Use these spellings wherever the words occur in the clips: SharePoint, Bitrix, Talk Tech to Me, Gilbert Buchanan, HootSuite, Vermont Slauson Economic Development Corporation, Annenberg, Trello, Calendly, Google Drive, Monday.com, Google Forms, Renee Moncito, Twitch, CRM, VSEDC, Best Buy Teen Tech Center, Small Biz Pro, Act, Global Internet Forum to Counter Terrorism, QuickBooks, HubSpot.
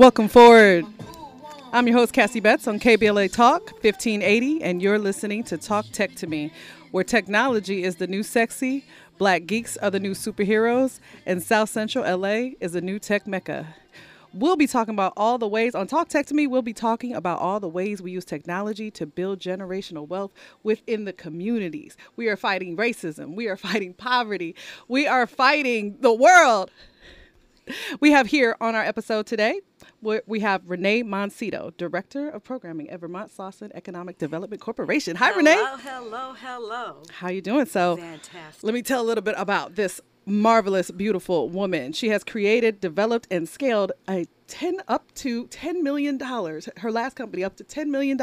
Welcome forward. I'm your host, Cassie Betts, on KBLA Talk 1580, and you're listening to Talk Tech to Me, where technology is the new sexy, black geeks are the new superheroes, and South Central LA is the new tech mecca. We'll be talking about all the ways, on Talk Tech to Me, we'll be talking about all the ways we use technology to build generational wealth within the communities. We are fighting racism. We are fighting poverty. We are fighting the world. We have here on our episode today, we have Renee Moncito, Director of Programming at Vermont Slauson Economic Development Corporation. Hi, Renee. Hello, hello. How you doing? So fantastic. Let me tell a little bit about this marvelous, beautiful woman. She has created, developed, and scaled up to $10 million. Her last company, up to $10 million.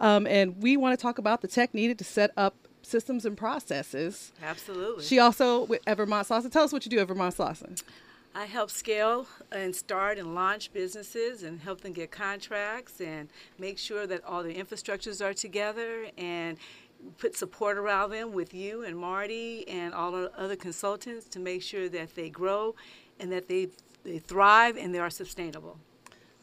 And we want to talk about the tech needed to set up systems and processes. Absolutely. She also, at Vermont Slauson, tell us what you do at Vermont Slauson. I help scale and start and launch businesses and help them get contracts and make sure that all the infrastructures are together and put support around them with you and Marty and all the other consultants to make sure that they grow and that they thrive and they are sustainable.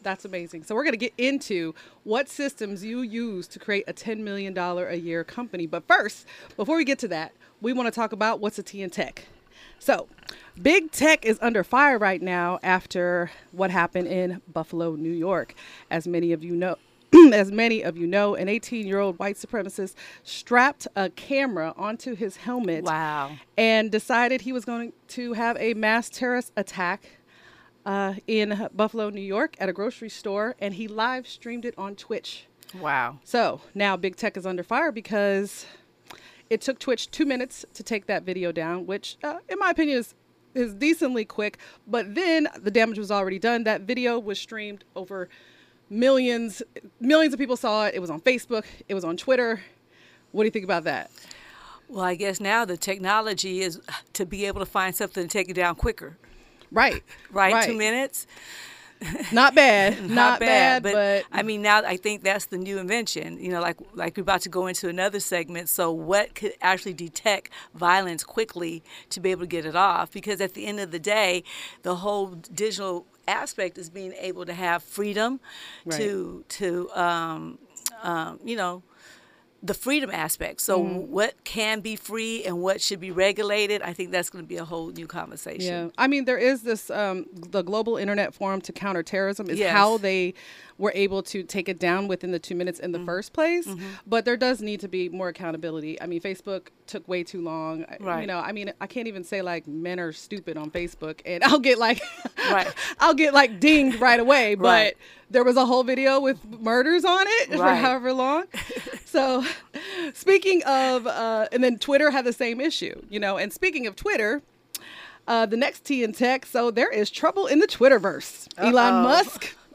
That's amazing. So we're going to get into what systems you use to create a $10 million a year company. But first, before we get to that, we want to talk about what's a T in tech. So, big tech is under fire right now after what happened in Buffalo, New York. As many of you know, an 18-year-old white supremacist strapped a camera onto his helmet. Wow. And decided he was going to have a mass terrorist attack in Buffalo, New York at a grocery store, and he live streamed it on Twitch. Wow. So, now big tech is under fire because it took Twitch 2 minutes to take that video down, which, in my opinion, is decently quick. But then the damage was already done. That video was streamed over millions of people saw it. It was on Facebook. It was on Twitter. What do you think about that? Well, I guess now the technology is to be able to find something and take it down quicker. Right. Right. 2 minutes. Not bad. Not bad. But I mean, now I think that's the new invention, you know, like we're about to go into another segment. So what could actually detect violence quickly to be able to get it off? Because at the end of the day, the whole digital aspect is being able to have freedom to the freedom aspect. So what can be free and what should be regulated? I think that's going to be a whole new conversation. Yeah. I mean, there is this, the Global Internet Forum to Counter Terrorism is how they were able to take it down within the 2 minutes in the first place. Mm-hmm. But there does need to be more accountability. I mean, Facebook took way too long. Right. You know, I mean, I can't even say like men are stupid on Facebook and I'll get like, I'll get like dinged right away. But there was a whole video with murders on it for however long. So speaking of, and then Twitter had the same issue, you know, and speaking of Twitter, the next T in tech. So there is trouble in the Twitterverse.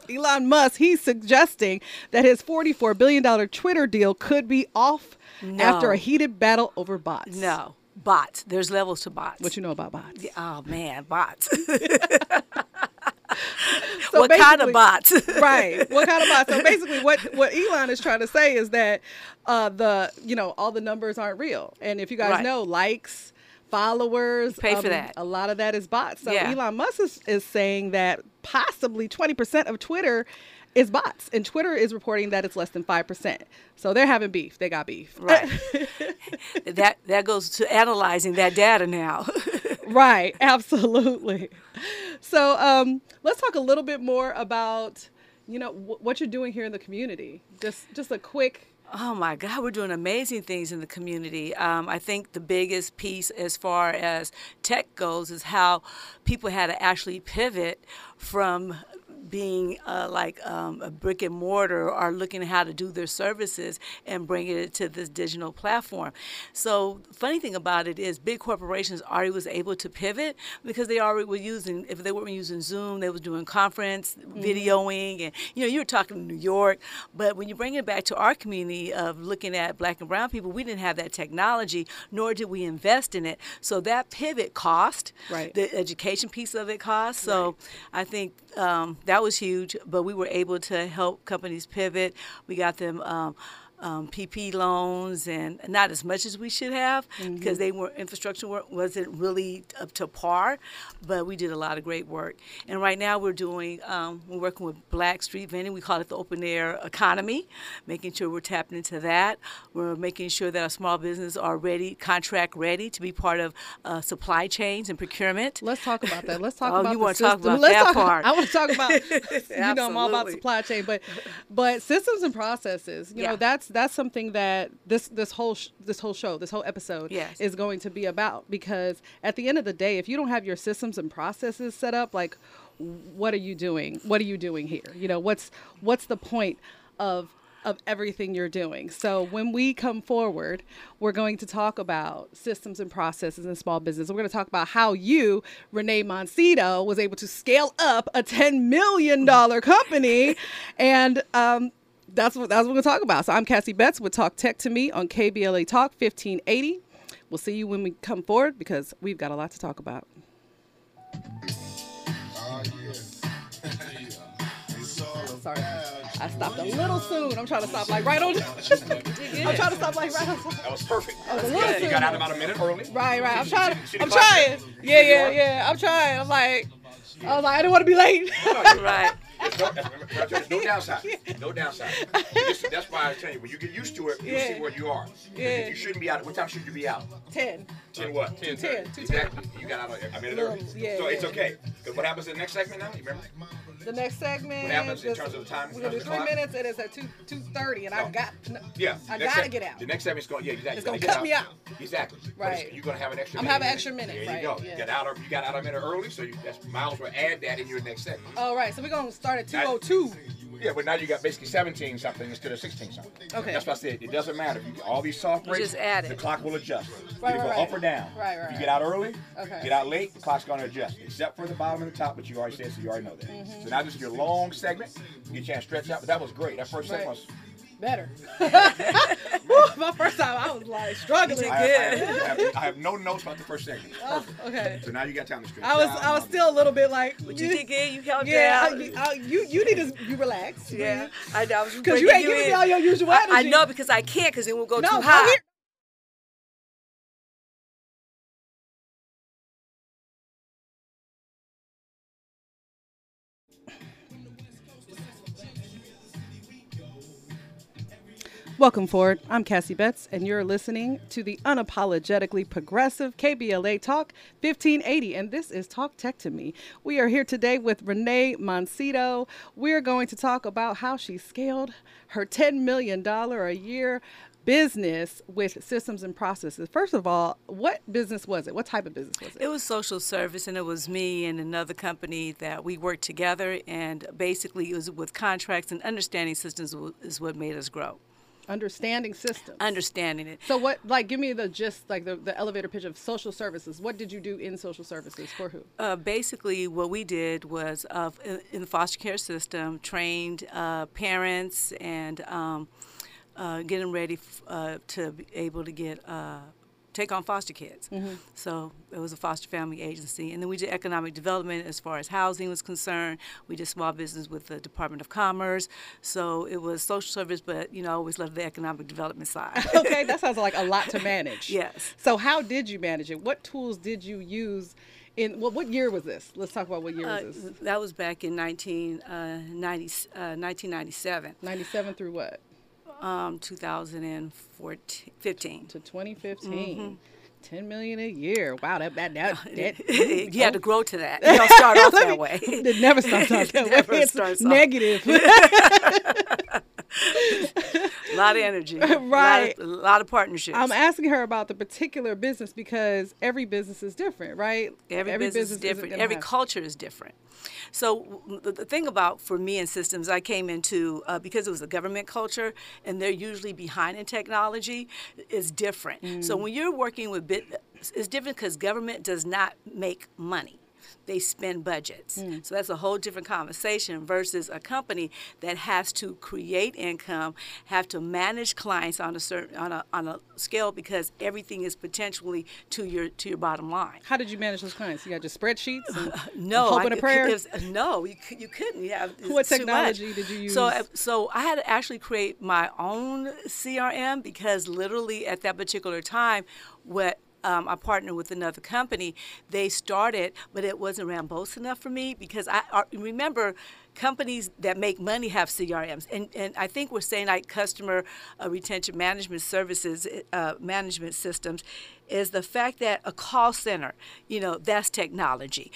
Elon Musk, he's suggesting that his $44 billion Twitter deal could be off after a heated battle over bots. No. Bots. There's levels to bots. What you know about bots? Yeah, oh, man, bots. So what kind of bots? Right. What kind of bots? So basically what Elon is trying to say is that all the numbers aren't real. And if you guys know, likes, followers, you pay for that. A lot of that is bots. So Elon Musk is saying that possibly 20% of Twitter is bots, and Twitter is reporting that it's less than 5%. So they're having beef. They got beef. Right. that goes to analyzing that data now. Right. Absolutely. So let's talk a little bit more about, you know, what you're doing here in the community. Just a quick. Oh, my God. We're doing amazing things in the community. I think the biggest piece as far as tech goes is how people had to actually pivot from being a brick and mortar or looking at how to do their services and bringing it to this digital platform. So funny thing about it is big corporations already was able to pivot because they already were using, if they weren't using Zoom, they were doing conference, videoing, and you were talking to New York. But when you bring it back to our community of looking at black and brown people, we didn't have that technology, nor did we invest in it. So that pivot cost, the education piece of it cost. So I think that was huge, but we were able to help companies pivot. We got them PP loans, and not as much as we should have because they were infrastructure wasn't really up to par, but we did a lot of great work. And right now we're doing we're working with Black Street Vending. We call it the open air economy, making sure we're tapping into that. We're making sure that our small businesses are ready, contract ready to be part of supply chains and procurement. Let's talk about that. Let's talk about you want to talk about that part. I want to talk about you know, I'm all about supply chain, but systems and processes. You know, that's something that this whole episode is going to be about, because at the end of the day, if you don't have your systems and processes set up, like what are you doing? What are you doing here? You know, what's the point of everything you're doing? So when we come forward, we're going to talk about systems and processes in small business. We're going to talk about how you, Renee Moncito, was able to scale up a $10 million company. And that's what we're going to talk about. So I'm Cassie Betts with Talk Tech to Me on KBLA Talk 1580. We'll see you when we come forward, because we've got a lot to talk about. Sorry, I stopped a little soon. I'm trying to stop like right on. I'm trying to stop like right on. That was perfect. I was a little soon. You got out about a minute early. Right. I'm trying. Yeah. I didn't want to be late. Right. There's no downside. No downside. That's why I tell you, when you get used to it, you'll see where you are. Yeah. You shouldn't be out. What time should you be out? 10. 10 what? 10:30. Exactly. You got out a minute early. Yeah, so it's okay. Because what happens in the next segment now? You remember? The next segment. What happens in terms of the time? We're gonna do 3 minutes, and it's at 2:30, and I gotta get out. The next segment's going. Yeah, exactly. It's gonna cut me out. Exactly. Right. You're gonna have an extra. I'm having an extra minute. There you go. Yeah. You got out a minute early, so that's Miles will add that in your next segment. All right. So we're gonna start at 2:02. Yeah, but now you got basically 17 something instead of 16 something. Okay. That's what I said. It doesn't matter. You get all these soft breaks. Just add it. The clock will adjust. Right, go up or down. Right. If you get out early, get out late, the clock's gonna adjust, except for the bottom and the top. But you already said, so you already know that. So now this is your long segment. You get a chance to stretch out. But that was great. That first segment was better. My first time, I was like struggling. I have no notes about the first segment. Okay. So now you got time to stretch. I was still a little bit like, what you did good. You calmed down. You need to relax. Yeah. I was because you ain't giving me all your usual energy. I know, because I can't, because it will go too high. Welcome forward. I'm Cassie Betts, and you're listening to the unapologetically progressive KBLA Talk 1580, and this is Talk Tech to Me. We are here today with Renee Moncito. We're going to talk about how she scaled her $10 million a year business with systems and processes. First of all, what business was it? What type of business was it? It was social service, and it was me and another company that we worked together, and basically it was with contracts, and understanding systems is what made us grow. Understanding systems. Understanding it. So what, like, give me the gist, like the elevator pitch of social services. What did you do in social services for who? Basically, what we did was in the foster care system, trained parents and get them ready to be able to get take on foster kids. So it was a foster family agency. And then we did economic development as far as housing was concerned. We did small business with the Department of Commerce. So it was social service, but, you know, I always loved the economic development side. Okay, that sounds like a lot to manage. Yes. So how did you manage it? What tools did you use? What year was this? Let's talk about what year was this. That was back in 1997. 97 through what? 2015 to 2015. $10 million a year. Wow, that you had to grow to that. You don't start off that way. It never starts off that way. It starts off negative. A lot of energy. Right. A lot of partnerships. I'm asking her about the particular business because every business is different, right? Every business is different. Every culture is different. So the thing about, for me in systems, I came into, because it was a government culture and they're usually behind in technology, is different. So when you're working with, it's different because government does not make money. they spend budgets. Mm. So that's a whole different conversation versus a company that has to create income, have to manage clients on a certain on a scale because everything is potentially to your bottom line. How did you manage those clients? You got your spreadsheets? And no, hope and a prayer? No, you couldn't. Yeah, what technology did you use? So I had to actually create my own CRM because literally at that particular time, I partnered with another company. They started, but it wasn't rambunctious enough for me because I remember companies that make money have CRMs. And I think we're saying like customer retention management services, management systems, is the fact that a call center, that's technology.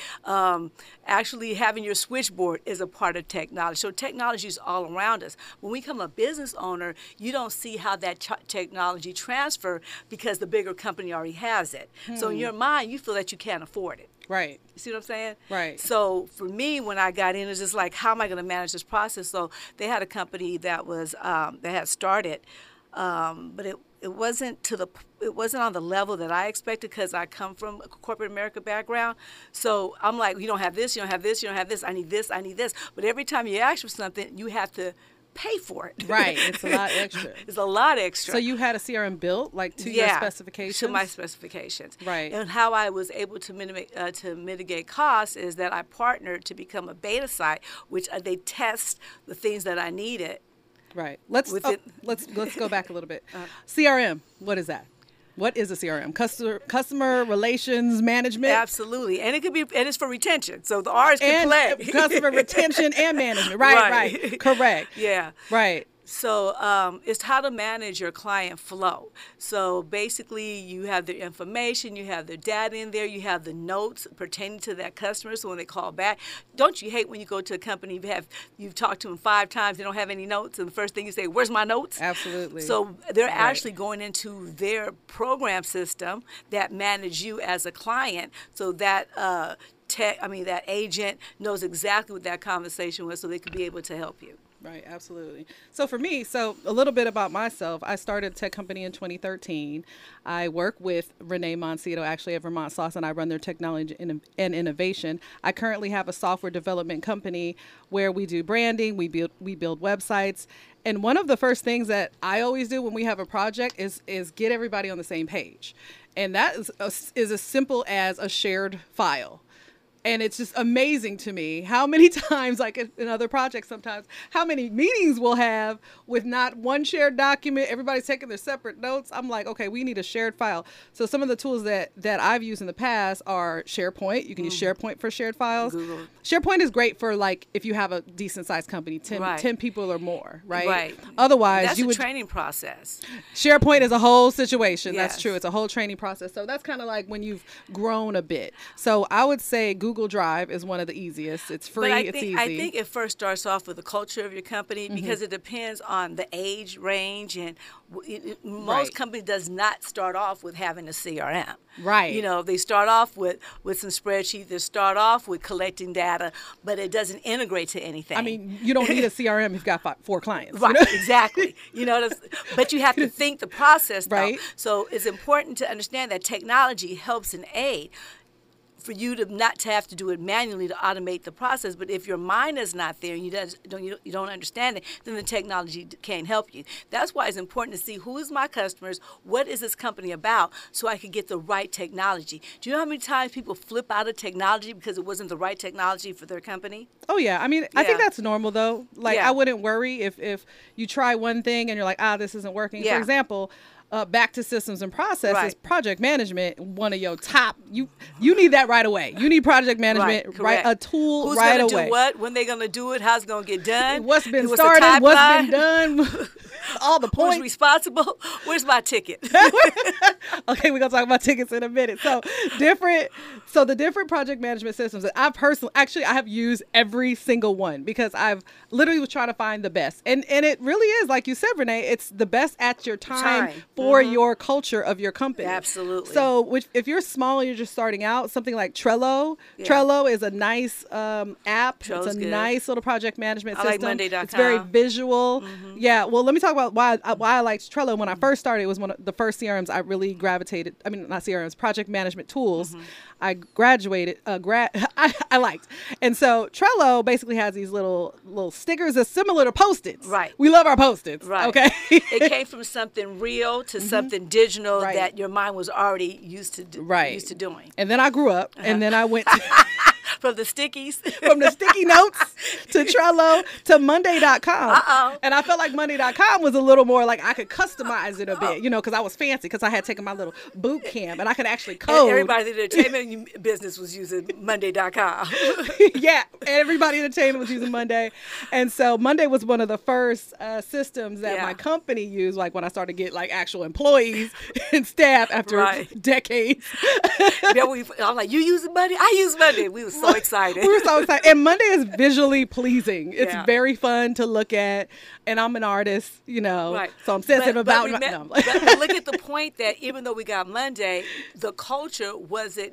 Actually having your switchboard is a part of technology. So technology is all around us. When we become a business owner, you don't see how that technology transfer because the bigger company already has it. Hmm. So in your mind, you feel that you can't afford it. Right. You see what I'm saying? Right. So for me, when I got in, it was just like, how am I going to manage this process? So they had a company that was, that had started, but it wasn't it wasn't on the level that I expected because I come from a corporate America background. So I'm like, you don't have this, you don't have this, you don't have this. I need this, I need this. But every time you ask for something, you have to pay for it. Right. It's a lot extra. It's a lot extra. So you had a CRM built like to your specifications? To my specifications. Right. And how I was able to mitigate costs is that I partnered to become a beta site, which they test the things that I needed. Right. Let's go back a little bit. CRM. What is that? What is a CRM? Customer relations management. Absolutely, and it could be, and it's for retention. So the R's can play. Customer retention and management. Right. Correct. Yeah. Right. So it's how to manage your client flow. So basically you have their information, you have their data in there, you have the notes pertaining to that customer. So when they call back, don't you hate when you go to a company, you've talked to them 5 times, they don't have any notes, and the first thing you say, where's my notes? Absolutely. So they're actually going into their program system that manage you as a client so that that agent knows exactly what that conversation was so they could be able to help you. Right, absolutely. So for me, a little bit about myself. I started a tech company in 2013. I work with Renee Moncito, actually at Vermont Slauson, and I run their technology and innovation. I currently have a software development company where we do branding, we build websites. And one of the first things that I always do when we have a project is get everybody on the same page. And that is as simple as a shared file. And it's just amazing to me how many times, like in other projects sometimes, how many meetings we'll have with not one shared document. Everybody's taking their separate notes. I'm like, okay, we need a shared file. So some of the tools that I've used in the past are SharePoint. You can use SharePoint for shared files. Google. SharePoint is great for if you have a decent sized company, 10 people or more, right? Right. Otherwise, that's a training process. SharePoint is a whole situation. Yes. That's true. It's a whole training process. So that's kind of like when you've grown a bit. So I would say Google Drive is one of the easiest. It's free. It's easy. I think it first starts off with the culture of your company because it depends on the age range, and most company does not start off with having a CRM. Right. They start off with some spreadsheets. They start off with collecting data, but it doesn't integrate to anything. I mean, you don't need a CRM if you've got 4 clients. Right. Exactly. But you have to think the process. Right. Though. So it's important to understand that technology helps and aid. For you to not to have to do it manually to automate the process, but if your mind is not there and you don't understand it, then the technology can't help you. That's why it's important to see who is my customers, what is this company about, so I can get the right technology. Do you know how many times people flip out of technology because it wasn't the right technology for their company? Oh yeah, I mean, yeah. I think that's normal though. I wouldn't worry if you try one thing and you're like, this isn't working. Yeah. For example. Back to systems and processes, project management, one of your top, you need that right away. You need project management, a tool Who's right gonna away. Do what? When they going to do it? How's it going to get done? What's been started? What's been done? All the points. Who's responsible? Where's my ticket? Okay, we're going to talk about tickets in a minute. So the different project management systems that I've I have used every single one because I've literally was trying to find the best. And it really is, like you said, Renee, it's the best at your time. For your culture of your company. Absolutely. So if you're small and you're just starting out, something like Trello. Yeah. Trello is a nice app. Trello's good. Nice little project management system. I like Monday.com. It's very visual. Yeah. Well, let me talk about why I liked Trello when I first started. It was one of the first CRMs I really gravitated. I mean, not CRMs, project management tools. Mm-hmm. I graduated. I liked, and so Trello basically has these little stickers that's similar to Post-its. Right. We love our Post-its. Right. Okay. It came from something real to something digital that your mind was already used to doing. And then I grew up, and then I went. From the stickies. From the sticky notes to Trello to Monday.com. And I felt like Monday.com was a little more like I could customize it a bit, you know, because I was fancy because I had taken my little boot camp and I could actually code. And everybody in the entertainment business was using Monday.com. Yeah, everybody in entertainment was using Monday. And so Monday was one of the first systems that my company used, like when I started to get like actual employees and staff after decades. Yeah, I'm like, you using Monday? I use Monday. We were so excited. We were so excited. And Monday is visually pleasing. It's very fun to look at. And I'm an artist, you know, so I'm sensitive about it. No. But look at the point that even though we got Monday, the culture wasn't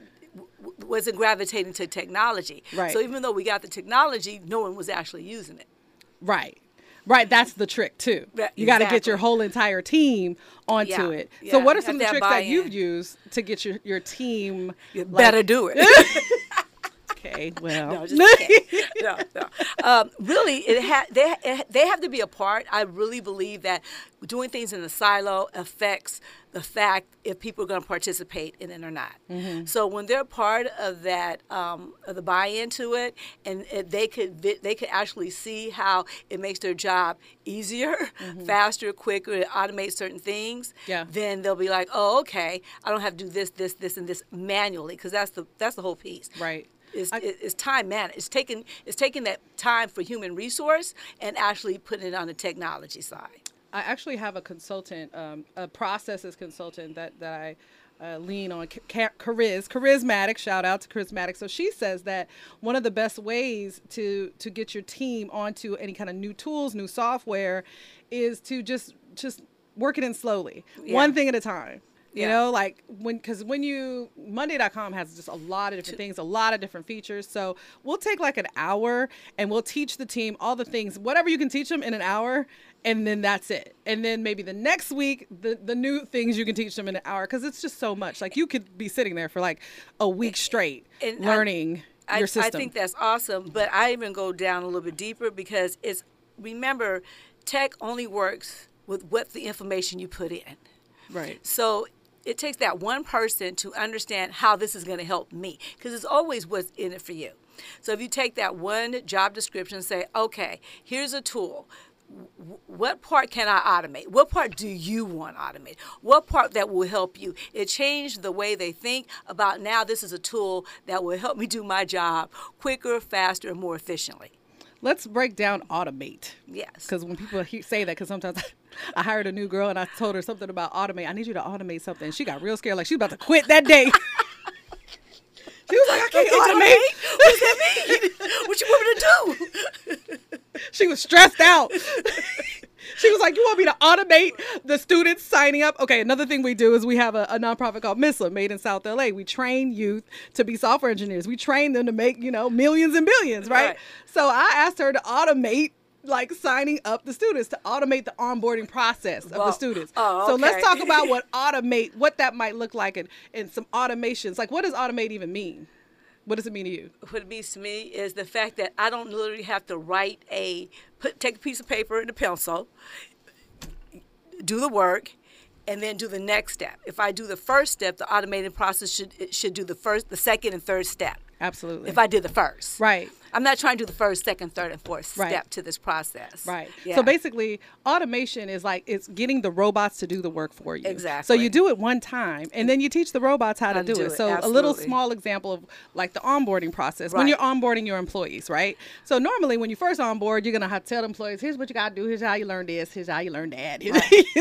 gravitating to technology. Right. So even though we got the technology, no one was actually using it. Right. Right, that's the trick too. You got to get your whole entire team onto it. Yeah. So what are some of the tricks that you've used to get your team? You better do it. Okay, well. No, just okay. No. Really, they have to be a part. I really believe that doing things in a silo affects the fact if people are going to participate in it or not. Mm-hmm. So when they're part of that, of the buy-in to it, and they could actually see how it makes their job easier, faster, quicker, it automates certain things, then they'll be like, oh, okay, I don't have to do this, and this manually, because that's the whole piece. Right. It's time management. It's taking that time for human resource and actually putting it on the technology side. I actually have a consultant, a processes consultant that I lean on, Charismatic. Shout out to Charismatic. So she says that one of the best ways to get your team onto any kind of new tools, new software, is to just work it in slowly, one thing at a time. You know, like because when you, Monday.com has just a lot of different things, a lot of different features. So we'll take like an hour and we'll teach the team all the things, whatever you can teach them in an hour. And then that's it. And then maybe the next week, the new things you can teach them in an hour. Because it's just so much. Like you could be sitting there for like a week straight and learning your system. I think that's awesome. But I even go down a little bit deeper because remember, tech only works with what the information you put in. Right. So it takes that one person to understand how this is going to help me, because it's always what's in it for you. So if you take that one job description and say, okay, here's a tool. What part can I automate? What part do you want automated? What part that will help you? It changed the way they think about now this is a tool that will help me do my job quicker, faster, and more efficiently. Let's break down automate. Yes. Because when people say that, because sometimes I hired a new girl and I told her something about automate. I need you to automate something. She got real scared. Like she was about to quit that day. She was like, I can't automate. What does that mean? What you want me to do? She was stressed out. She was like, you want me to automate the students signing up? Okay, another thing we do is we have a nonprofit called MISLA, Made in South LA. We train youth to be software engineers. We train them to make, you know, millions and billions, right? So I asked her to automate, like, signing up the students, to automate the onboarding process of the students. So let's talk about what that might look like and some automations. Like, what does automate even mean? What does it mean to you? What it means to me is the fact that I don't literally have to take a piece of paper and a pencil, do the work, and then do the next step. If I do the first step, the automated process should do the second and third step. Absolutely. If I did the first. Right. I'm not trying to do the first, second, third, and fourth step to this process. Right. Yeah. So basically, automation is like it's getting the robots to do the work for you. Exactly. So you do it one time, and then you teach the robots how to do it. So a little small example of like the onboarding process. When you're onboarding your employees, right? So normally when you first onboard, you're going to have to tell employees, here's what you got to do. Here's how you learn this. Here's how you learn that. Here's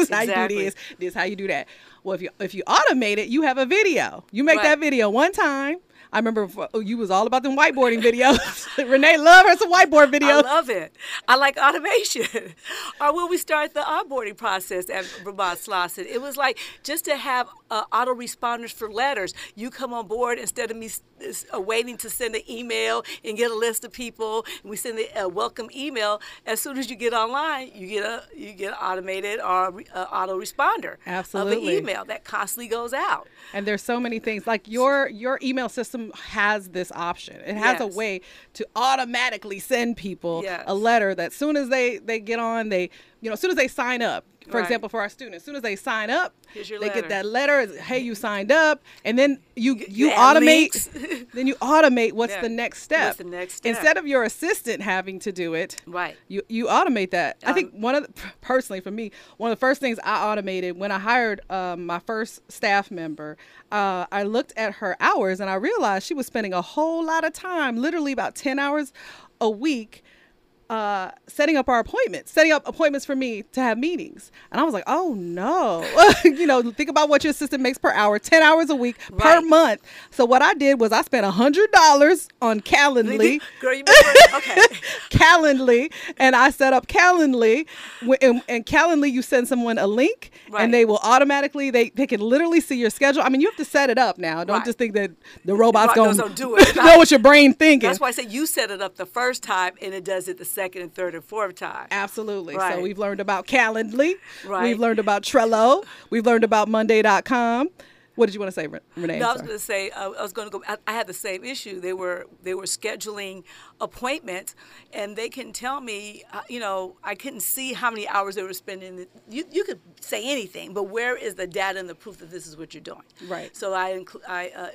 how you do this. This is how you do that. Well, if you automate it, you have a video. You make that video one time. I remember you was all about them whiteboarding videos. Renee love her some whiteboard videos. I love it. I like automation. Or when we start the onboarding process at Vermont Slauson, it was like just to have autoresponders for letters. You come on board instead of me waiting to send an email and get a list of people, and we send a welcome email. As soon as you get online, you get an automated or autoresponder of an email that constantly goes out. And there's so many things, like your email system has this option. It has a way to automatically send people a letter that soon as they get on, as soon as they sign up. For example, for our students, as soon as they sign up, they get that letter, hey, you signed up, and then you automate what's the next step. What's the next step? Instead of your assistant having to do it, you automate that. I think one of the first things I automated when I hired my first staff member, I looked at her hours and I realized she was spending a whole lot of time, literally about 10 hours a week, setting up appointments for me to have meetings. And I was like, oh no. Think about what your assistant makes per hour, 10 hours a week per month. So what I did was I spent $100 on Calendly. Girl, you remember? Okay. Calendly. And I set up Calendly, and Calendly, you send someone a link and they will automatically, they can literally see your schedule. I mean, you have to set it up now. Don't just think that the robot's going to know what your brain thinking. That's why I said you set it up the first time and it does it the second and third and fourth time. Absolutely. Right. So we've learned about Calendly. Right. We've learned about Trello. We've learned about Monday.com. What did you want to say, Renee? No, I was going to say, I had the same issue. They were scheduling appointments, and they can tell me, I couldn't see how many hours they were spending. You could say anything, but where is the data and the proof that this is what you're doing? Right. So I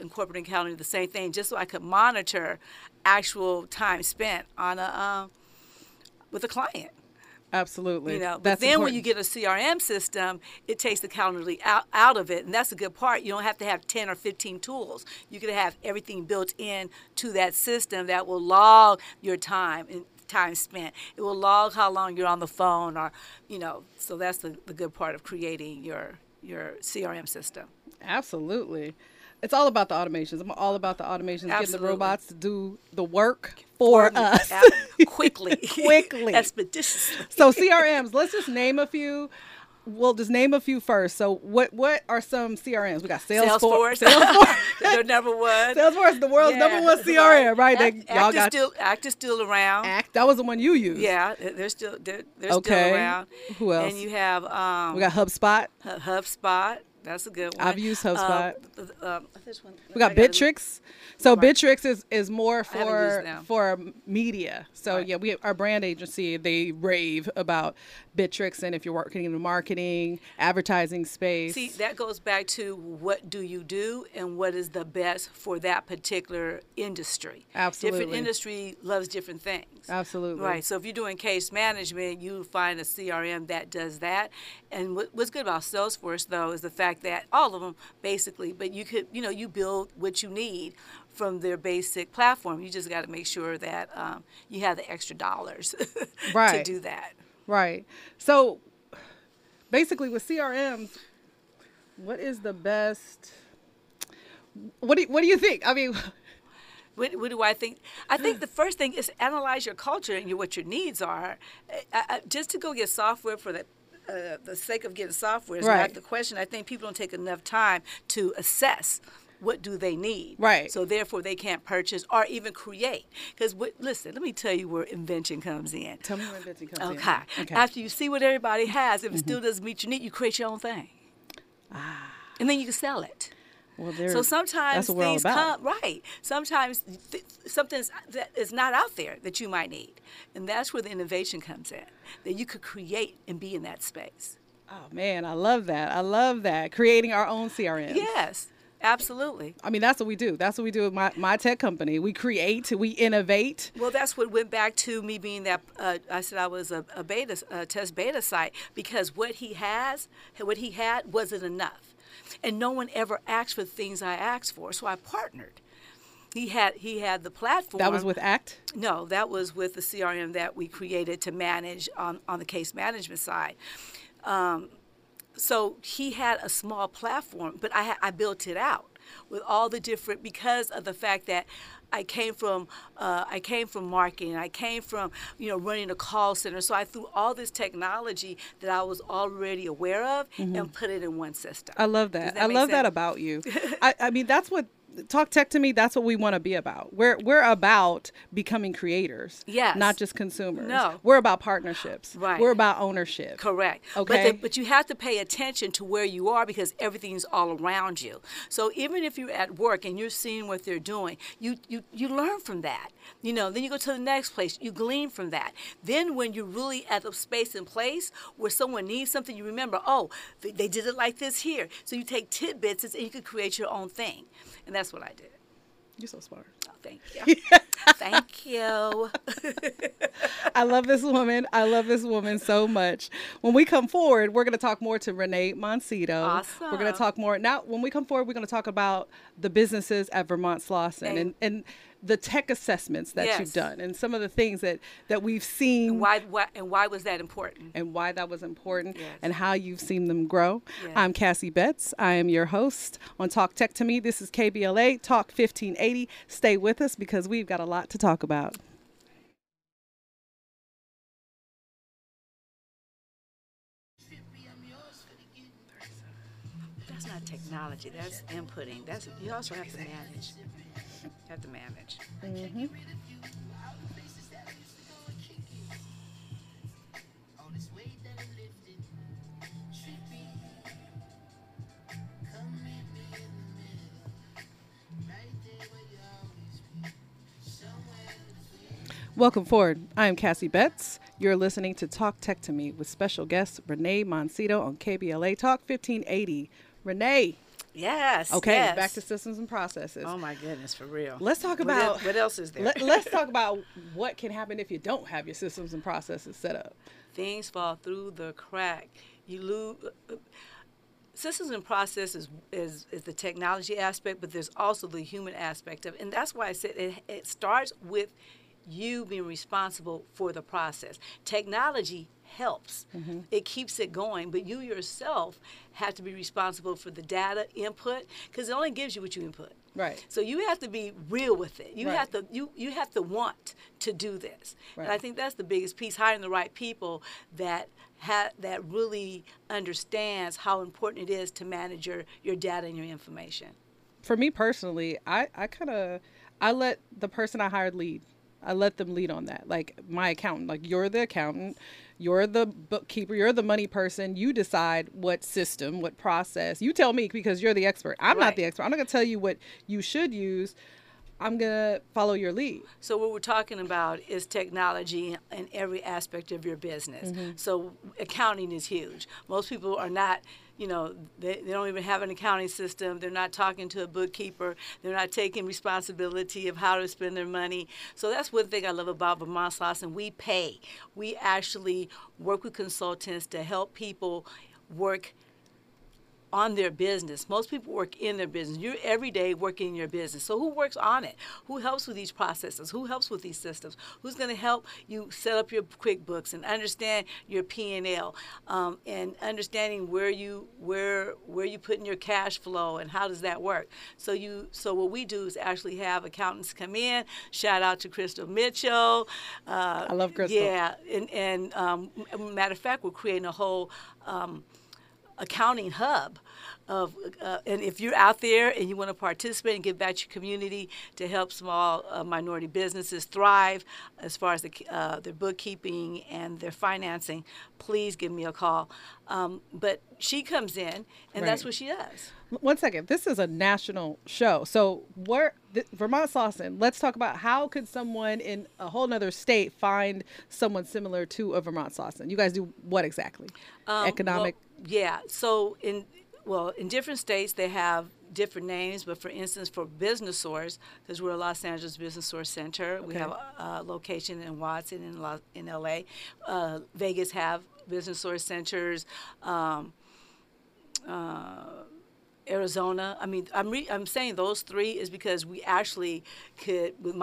incorporated in Calendly the same thing, just so I could monitor actual time spent on with a client. Absolutely. But then important. When you get a CRM system, it takes the Calendly out of it, and that's a good part. You don't have to have 10 or 15 tools. You can have everything built in to that system that will log your time and time spent. It will log how long you're on the phone, or so that's the good part of creating your CRM system. Absolutely. It's all about the automations. I'm all about the automations, getting the robots to do the work for us. Quickly. Expeditiously. So CRMs, let's just name a few. We'll just name a few first. So what are some CRMs? We got Salesforce. They're number one. Salesforce, the world's number one CRM, right? Act is still around. Act, that was the one you used. Yeah, they're still around. Who else? And you have... we got HubSpot. HubSpot. That's a good one. I've used HubSpot. We got Bitrix. So Bitrix is more for media. So we have our brand agency, they rave about Bitrix, and if you're working in the marketing, advertising space. See, that goes back to what do you do and what is the best for that particular industry. Absolutely. Different industry loves different things. Absolutely. Right. So if you're doing case management, you find a CRM that does that. And what's good about Salesforce, though, is the fact that all of them basically, but you could, you build what you need from their basic platform. You just got to make sure that you have the extra dollars to do that. Right. So basically with CRMs, what is the best? What do you think? I mean, what do I think? I think the first thing is analyze your culture and what your needs are. Just to go get software for the sake of getting software is not the question. I think people don't take enough time to assess what do they need. Right. So therefore they can't purchase or even create. Because listen, let me tell you where invention comes in. Tell me where invention comes in. Okay. After you see what everybody has, if it still doesn't meet your need, you create your own thing. Ah. And then you can sell it. Well, so sometimes things come, sometimes something that is not out there that you might need. And that's where the innovation comes in, that you could create and be in that space. Oh, man, I love that. Creating our own CRM. Yes, absolutely. I mean, that's what we do. That's what we do with my tech company. We create, we innovate. Well, that's what went back to me being that I said I was a test beta site, because what he had wasn't enough. And no one ever asked for the things I asked for, so I partnered. He had the platform. That was with Act? No, that was with the CRM that we created to manage on the case management side. So he had a small platform, but I built it out with all the different, because of the fact that I came from marketing. I came from, running a call center. So I threw all this technology that I was already aware of and put it in one system. I love that. I love that about you. I mean, that's what Talk Tech to Me, that's what we want to be about. We're about becoming creators, not just consumers. No. We're about partnerships. Right. We're about ownership. Correct. Okay. But you have to pay attention to where you are, because everything's all around you. So even if you're at work and you're seeing what they're doing, you learn from that. Then you go to the next place. You glean from that. Then when you're really at a space and place where someone needs something, you remember, oh, they did it like this here. So you take tidbits and you can create your own thing. And that's what I did. You're so smart. Oh, thank you. Thank you. I love this woman. I love this woman so much. When we come forward, we're going to talk more to Renee Moncito. Awesome. We're going to talk more. Now, when we come forward, we're going to talk about the businesses at Vermont Slauson and the tech assessments that you've done, and some of the things that we've seen. And why was that important? And why that was important, and how you've seen them grow. Yes. I'm Cassie Betts. I am your host on Talk Tech to Me. This is KBLA Talk 1580. Stay with us, because we've got a lot to talk about. That's not technology. That's inputting. That's, you also have to manage. Welcome forward. I am Cassie Betts. You're listening to Talk Tech to Me with special guest Renee Moncito on KBLA Talk 1580. Renee. Yes. Okay. Yes. Back to systems and processes. Oh my goodness, for real. Let's talk about what else is there. Let's talk about what can happen if you don't have your systems and processes set up. Things fall through the crack. You lose. Systems and processes is the technology aspect, but there's also the human aspect of it. And that's why I said it starts with you being responsible for the process. Technology helps. It keeps it going, but you yourself have to be responsible for the data input, because it only gives you what you input. Right. So you have to be real with it. You have to you have to want to do this. Right. And I think that's the biggest piece, hiring the right people that really understands how important it is to manage your data and your information. For me personally, I let the person I hired lead. I let them lead on that. Like my accountant, like you're the accountant, you're the bookkeeper, you're the money person. You decide what system, what process. You tell me, because you're the expert. I'm not the expert. I'm not going to tell you what you should use. I'm going to follow your lead. So what we're talking about is technology in every aspect of your business. So accounting is huge. Most people are not, they don't even have an accounting system. They're not talking to a bookkeeper. They're not taking responsibility of how to spend their money. So that's one thing I love about Vermont Slauson. We pay. We actually work with consultants to help people work on their business. Most people work in their business. You're every day working in your business. So who works on it? Who helps with these processes? Who helps with these systems? Who's going to help you set up your QuickBooks and understand your P&L, and understanding where you put in your cash flow and how does that work? So what we do is actually have accountants come in. Shout out to Crystal Mitchell. I love Crystal. Yeah, and matter of fact, we're creating a whole accounting hub of, and if you're out there and you want to participate and give back to your community to help small minority businesses thrive as far as their bookkeeping and their financing, please give me a call. But she comes in, and that's what she does. One second. This is a national show. So Vermont Slauson, let's talk about how could someone in a whole other state find someone similar to a Vermont Slauson? You guys do what exactly? Economic? Well, yeah. So in different states, they have different names, but for instance, for Business Source, because we're a Los Angeles Business Source Center, we have a location in Watson in LA. Vegas have Business Source Centers. Arizona. I mean, I'm saying those three is because we actually could, with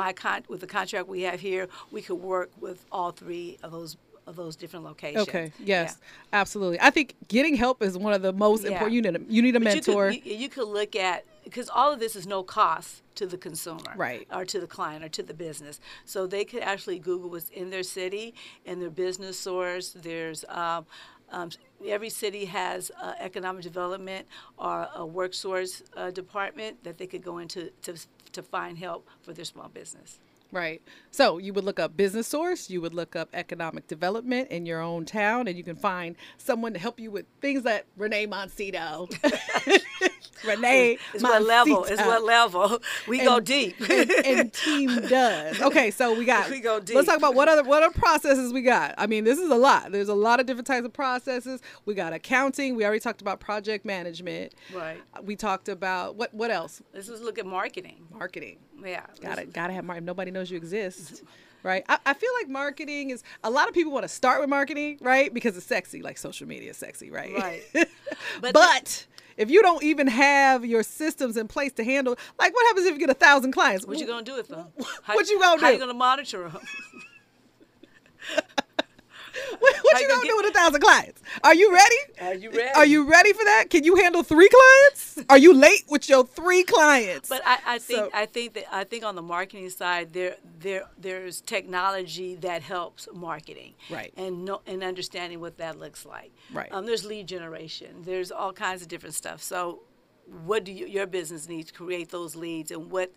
the contract we have here, we could work with all three of those different locations. Okay. Yes, absolutely. I think getting help is one of the most important. You need a mentor. You could look at because all of this is no cost to the consumer, right, or to the client or to the business. So they could actually Google what's in their city and their business source. There's every city has economic development or a work source department that they could go into to find help for their small business. Right. So you would look up business source, you would look up economic development in your own town, and you can find someone to help you with things that Renee Moncito. Renee Moncito. It's what level. It's what level. We go deep. And team does. Okay, so we go deep. Let's talk about what other processes we got. I mean, this is a lot. There's a lot of different types of processes. We got accounting. We already talked about project management. Right. We talked about what else? Let's just look at marketing. Marketing. Yeah. Gotta have marketing. Nobody knows you exist, right? I feel like marketing is, a lot of people want to start with marketing, right? Because it's sexy, like social media is sexy, right? Right. But if you don't even have your systems in place to handle, like what happens if you get 1,000 clients? What you going to do with them? How you going to monitor them? What you going to do with 1,000 clients? Are you ready? Are you ready for that? Can you handle 3 clients? Are you late with your 3 clients? But I think on the marketing side there's technology that helps marketing. Right. And understanding what that looks like. Right. There's lead generation. There's all kinds of different stuff. So what do your business needs to create those leads, and what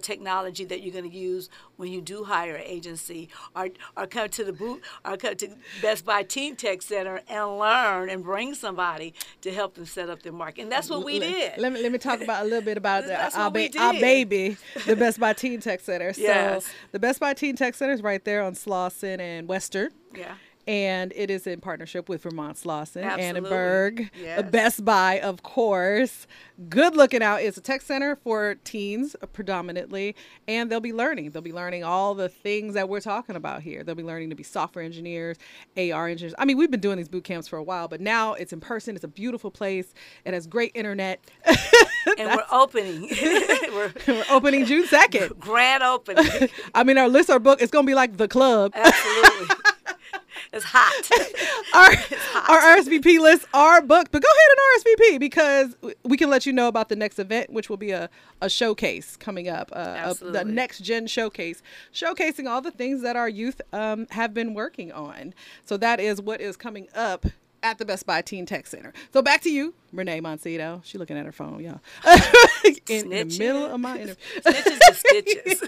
technology that you're going to use when you do hire an agency, or come to the booth, or come to Best Buy Teen Tech Center and learn and bring somebody to help them set up their market. And that's what we did. Let me talk about a little bit about our baby, the Best Buy Teen Tech Center. Yes. So the Best Buy Teen Tech Center is right there on Slauson and Western. Yeah. And it is in partnership with Vermont Slauson, Annenberg, yes. Best Buy, of course. Good looking out. It's a tech center for teens predominantly, and they'll be learning. They'll be learning all the things that we're talking about here. They'll be learning to be software engineers, AR engineers. I mean, we've been doing these boot camps for a while, but now it's in person. It's a beautiful place. It has great internet. And we're opening. we're opening June 2nd. Grand opening. I mean, our lists are booked. It's going to be like the club. Absolutely. It's hot. Our RSVP lists are booked, but go ahead and RSVP, because we can let you know about the next event, which will be a showcase coming up, the Next Gen Showcase, showcasing all the things that our youth have been working on. So that is what is coming up at the Best Buy Teen Tech Center. So back to you, Renee Moncito. She's looking at her phone, y'all. In the middle of my interview. Snitches to stitches.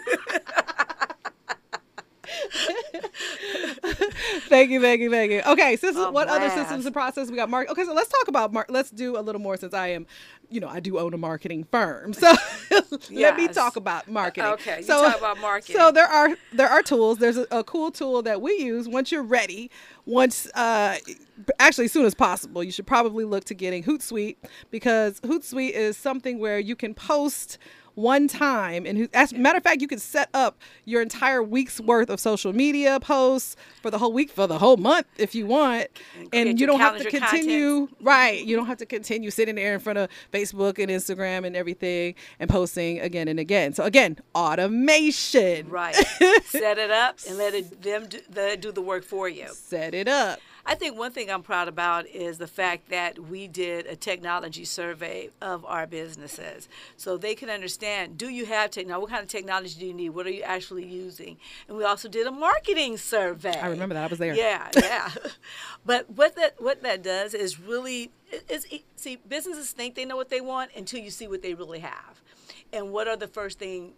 Thank you. Okay, systems. What other systems and process we got? Okay, so let's talk about let's do a little more, since I am, I do own a marketing firm. So yes. Let me talk about marketing. Okay, so you talk about marketing. So there are tools. There's a cool tool that we use. Once you're ready, actually, as soon as possible, you should probably look to getting HootSuite, because HootSuite is something where you can post one time, and as a matter of fact, you can set up your entire week's worth of social media posts for the whole week, for the whole month, if you want, and you don't have to continue. Content. Right, you don't have to continue sitting there in front of Facebook and Instagram and everything and posting again and again. So again, automation. Right, set it up and let them do the work for you. Set it up. I think one thing I'm proud about is the fact that we did a technology survey of our businesses, so they can understand, do you have technology? What kind of technology do you need? What are you actually using? And we also did a marketing survey. I remember that. I was there. Yeah. But what that does is really, see, businesses think they know what they want until you see what they really have. And what are the first things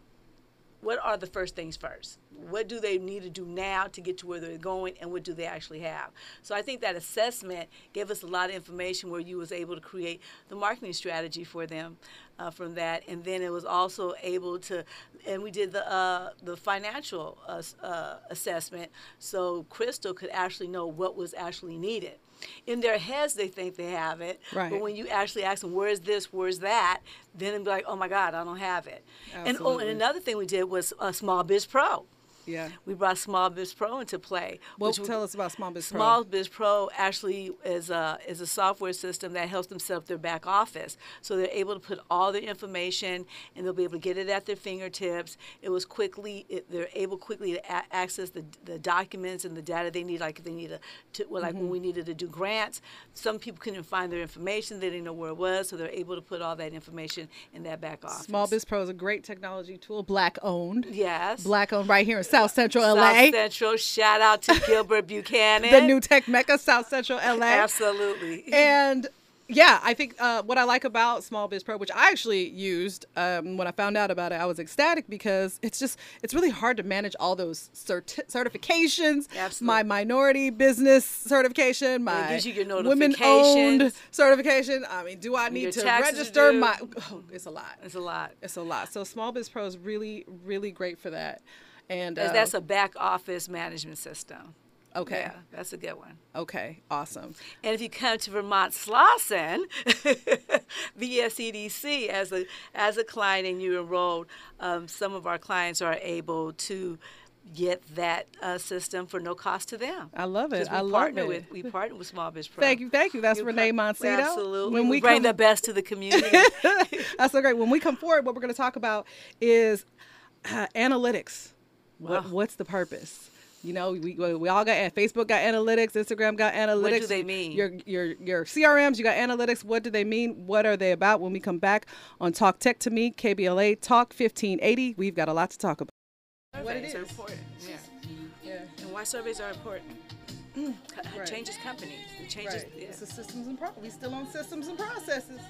first? What do they need to do now to get to where they're going, and what do they actually have? So I think that assessment gave us a lot of information where you was able to create the marketing strategy for them from that. And then it was also able to, and we did the financial assessment, so Crystal could actually know what was actually needed. In their heads, they think they have it, right, but when you actually ask them, where's this, where's that, then they'll be like, oh my God, I don't have it. Absolutely. And another thing we did was Small Biz Pro. Yeah. We brought Small Biz Pro into play. Well, tell us about Small Biz Pro. Small Biz Pro actually is a software system that helps them set up their back office. So they're able to put all their information, and they'll be able to get it at their fingertips. It was quickly, they're able quickly to access the documents and the data they need, like if they need when we needed to do grants, some people couldn't find their information, they didn't know where it was, so they're able to put all that information in that back office. Small Biz Pro is a great technology tool, Black owned. Yes. Black owned right here in South Central LA. South Central, shout out to Gilbert Buchanan. The new tech mecca, South Central LA. Absolutely. And yeah, I think what I like about Small Biz Pro, which I actually used when I found out about it, I was ecstatic because it's really hard to manage all those certifications. Absolutely. My minority business certification, my women-owned certification. I mean, do I need to register my? Oh, it's a lot. It's a lot. It's a lot. So Small Biz Pro is really, really great for that. And that's a back office management system. Okay. Yeah, that's a good one. Okay, awesome. And if you come to Vermont Slauson VSEDC as a client and you enrolled, some of our clients are able to get that system for no cost to them. I love it. I love it. We partner with Small Biz Pro. Thank you. Thank you. That's Renee Moncito. Absolutely. When we bring the best to the community. That's so great. When we come forward, what we're going to talk about is analytics. Wow. What's the purpose? You know, we all got Facebook got analytics, Instagram got analytics. What do they mean? Your CRMs, you got analytics. What do they mean? What are they about? When we come back on Talk Tech to Me, KBLA Talk 1580, we've got a lot to talk about. Surveys are important. Yeah. Yeah. And why surveys are important? Right. It changes companies. It changes. Right. Yeah. It's the systems and processes. We still on systems and processes.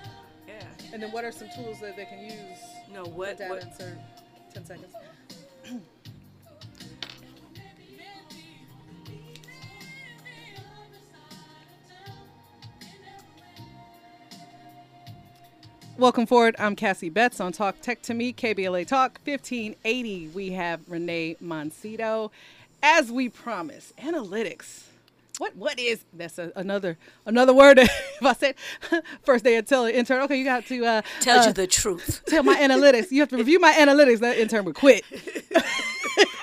Yeah. And then what are some tools that they can use? No, what? Data insert. 10 seconds. Welcome forward. I'm Cassie Betts on Talk Tech to Me, KBLA Talk 1580. We have Renee Moncito. As we promised, analytics. What is? That's another word. If I said first day of telling intern, okay, you got to tell you the truth. Tell my analytics. You have to review my analytics. That intern would quit.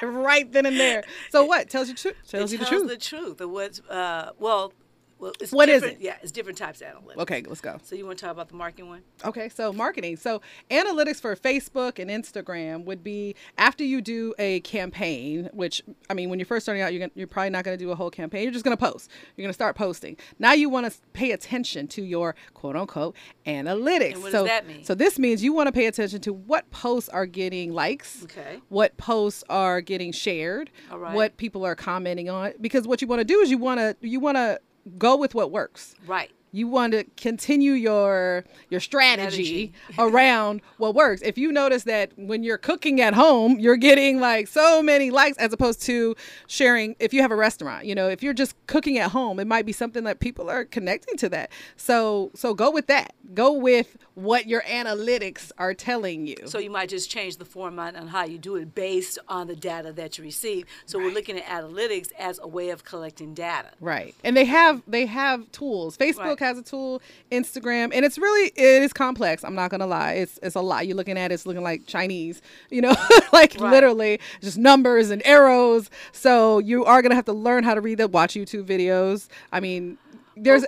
Right then and there. So what tells you truth? Tells you the truth. The what's well. Well, it's what is it? Yeah, it's different types of analytics. Okay, let's go. So you want to talk about the marketing one? Okay, so marketing. So analytics for Facebook and Instagram would be after you do a campaign, which, I mean, when you're first starting out, you're probably not going to do a whole campaign. You're just going to post. You're going to start posting. Now you want to pay attention to your quote-unquote analytics. And what does that mean? So this means you want to pay attention to what posts are getting likes, okay, what posts are getting shared, all right, what people are commenting on. Because what you want to do is you want to go with what works. Right. You want to continue your strategy around what works. If you notice that when you're cooking at home, you're getting like so many likes as opposed to sharing. If you have a restaurant, you know, if you're just cooking at home, it might be something that people are connecting to that. So go with that. Go with what your analytics are telling you. So you might just change the format on how you do it based on the data that you receive. So right, we're looking at analytics as a way of collecting data. Right. And they have tools. Facebook right, has a tool, Instagram, and it is complex. I'm not gonna lie, it's a lot. You're looking at it's looking like Chinese, you know, like right, literally just numbers and arrows. So you are gonna have to learn how to read that. Watch YouTube videos. I mean, there's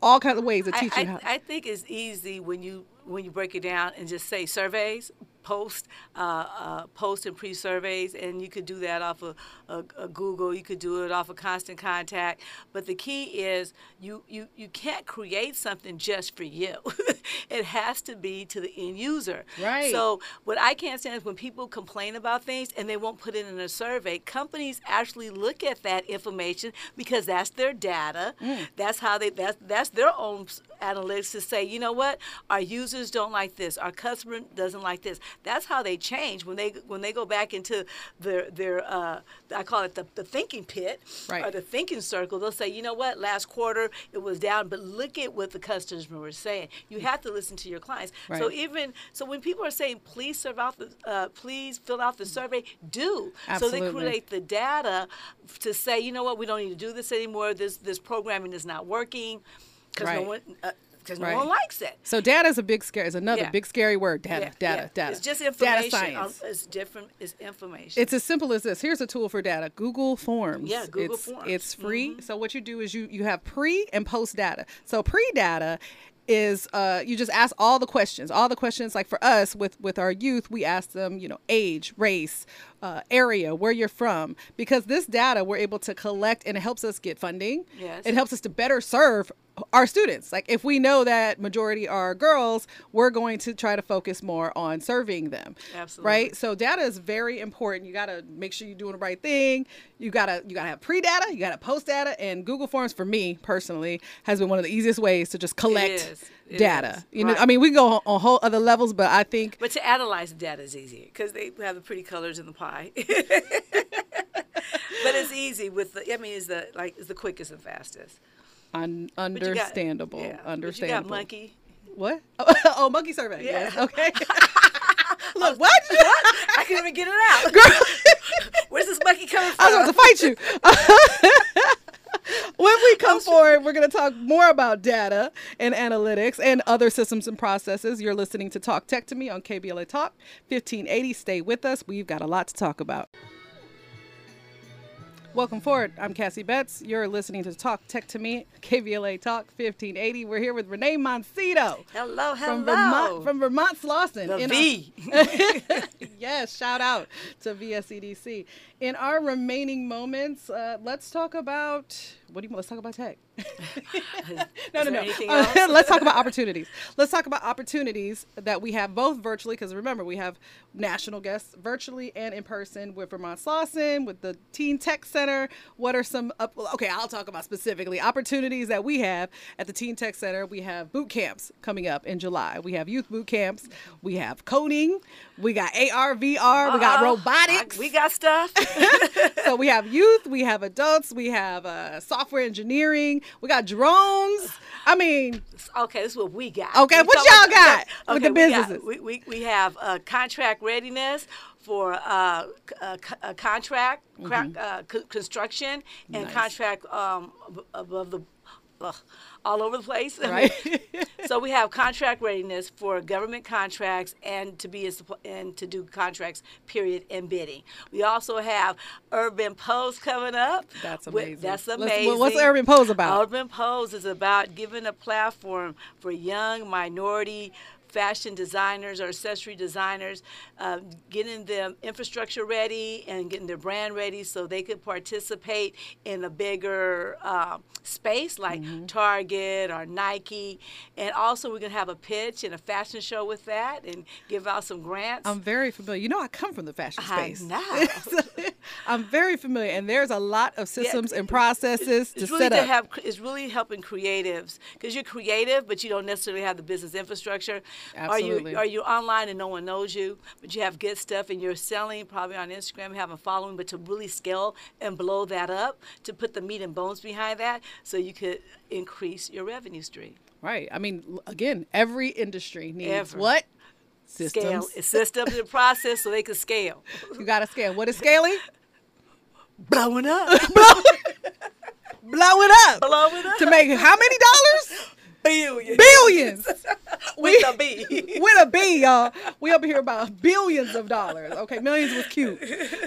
all kinds of ways to teach you how. I think it's easy when you break it down and just say surveys. Post and pre-surveys, and you could do that off of Google. You could do it off of Constant Contact. But the key is you can't create something just for you. It has to be to the end user. Right. So what I can't stand is when people complain about things and they won't put it in a survey. Companies actually look at that information because that's their data. Mm. That's their own analytics to say, you know what, our users don't like this, our customer doesn't like this. That's how they change when they go back into their I call it the thinking pit, right, or the thinking circle. They'll say, you know what, last quarter it was down, but look at what the customers were saying. You have to listen to your clients. Right. So when people are saying please please fill out the survey, do. Absolutely. So they create the data to say, you know what, we don't need to do this anymore. This programming is not working. Because right, no one, because no one likes it. So data is a big scary. It's another big scary word. Data. It's just information. Data science. It's different. It's information. It's as simple as this. Here's a tool for data. Google Forms. Yeah, Google Forms. It's free. Mm-hmm. So what you do is you have pre and post data. So pre data is you just ask all the questions. All the questions, like for us with our youth, we ask them, you know, age, race, area, where you're from, because this data we're able to collect and it helps us get funding. Yes. It helps us to better serve our students. Like if we know that majority are girls, we're going to try to focus more on serving them. Absolutely. Right. So data is very important. You got to make sure you're doing the right thing. You got to have pre-data. You got to post data. And Google Forms, for me personally, has been one of the easiest ways to just collect data. You know, I mean, we go on whole other levels, but I think. But to analyze data is easier because they have the pretty colors in the pie. But it's easy with the. I mean, it's the quickest and fastest. Understandable. Understandable. But you got monkey. What? Oh, monkey survey. Yeah. Yes. Okay. Look, what? I couldn't even get it out. Girl. Where's this monkey coming from? I was about to fight you. When we come forward, we're going to talk more about data and analytics and other systems and processes. You're listening to Talk Tech to Me on KBLA Talk 1580. Stay with us. We've got a lot to talk about. Welcome forward. I'm Cassie Betts. You're listening to Talk Tech to Me, KBLA Talk 1580. We're here with Renee Moncito. Hello, hello. From Vermont Slauson. The V. Yes, shout out to VSEDC. In our remaining moments, let's talk about, what do you want? Let's talk about tech. No. Let's talk about opportunities. Let's talk about opportunities that we have both virtually, because remember, we have national guests virtually and in person with Vermont Slauson, with the Teen Tech Center. What are some, I'll talk about specifically opportunities that we have at the Teen Tech Center. We have boot camps coming up in July. We have youth boot camps. We have coding. We got AR, VR. We got robotics. We got stuff. So we have youth. We have adults. We have software engineering. We got drones. I mean. Okay, this is what we got. Okay, what y'all got with the businesses? We have contract readiness for contract, construction, and contract above the, all over the place. Right. So we have contract readiness for government contracts and to do contracts, period, and bidding. We also have Urban Pose coming up. That's amazing. That's amazing. What's Urban Pose about? Urban Pose is about giving a platform for young minority fashion designers or accessory designers, getting them infrastructure ready and getting their brand ready so they could participate in a bigger space like Target or Nike. And also we're going to have a pitch and a fashion show with that and give out some grants. I'm very familiar. You know, I come from the fashion space. I know. I'm very familiar. And there's a lot of systems and processes to really set up. It's really helping creatives because you're creative, but you don't necessarily have the business infrastructure. Absolutely. Are you online and no one knows you, but you have good stuff and you're selling probably on Instagram, have a following, but to really scale and blow that up, to put the meat and bones behind that so you could increase your revenue stream. Right. I mean, again, every industry needs what? Systems. Scale. Systems and process so they can scale. You got to scale. What is scaling? Blowing up. Blowing up. To make how many dollars? Billions. With a B. With a B, y'all. We up here about billions of dollars. Okay, millions was cute.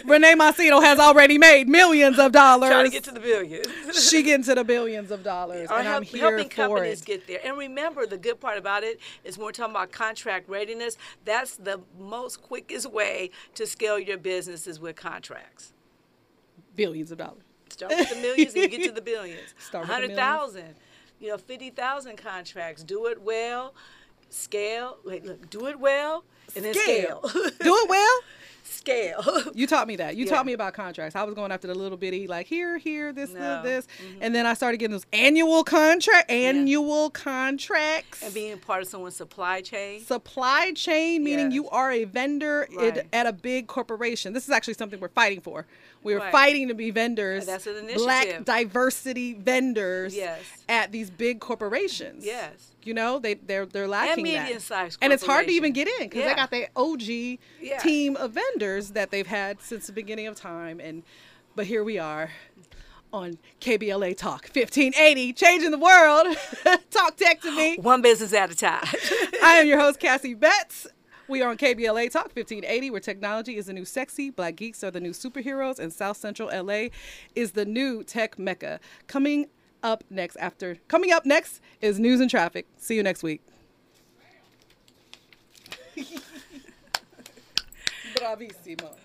Renee Moncito has already made millions of dollars. Trying to get to the billions. She getting to the billions of dollars. And I'm here for it. Helping companies get there. And remember, the good part about it is when we're talking about contract readiness, that's the most quickest way to scale your businesses with contracts. Billions of dollars. Start with the millions and you get to the billions. Start with 100,000. You know, 50,000 contracts. Do it well, scale. Wait, look, do it well, and then scale. Do it well, scale. You taught me that. You taught me about contracts. I was going after the little bitty, like here, this, this. Mm-hmm. And then I started getting those annual contracts. And being part of someone's supply chain. Supply chain, meaning you are a vendor at a big corporation. This is actually something we're fighting for. We were fighting to be vendors, that's an initiative. Black diversity vendors at these big corporations. Yes. You know, they're lacking that. And medium-sized corporations. And it's hard to even get in because they got their OG team of vendors that they've had since the beginning of time. But here we are. on KBLA Talk 1580, changing the world. Talk Tech to Me. One business at a time. I am your host, Cassie Betts. We are on KBLA Talk 1580, where technology is the new sexy, black geeks are the new superheroes, and South Central LA is the new tech mecca. Coming up next is news and traffic. See you next week. Bravissimo.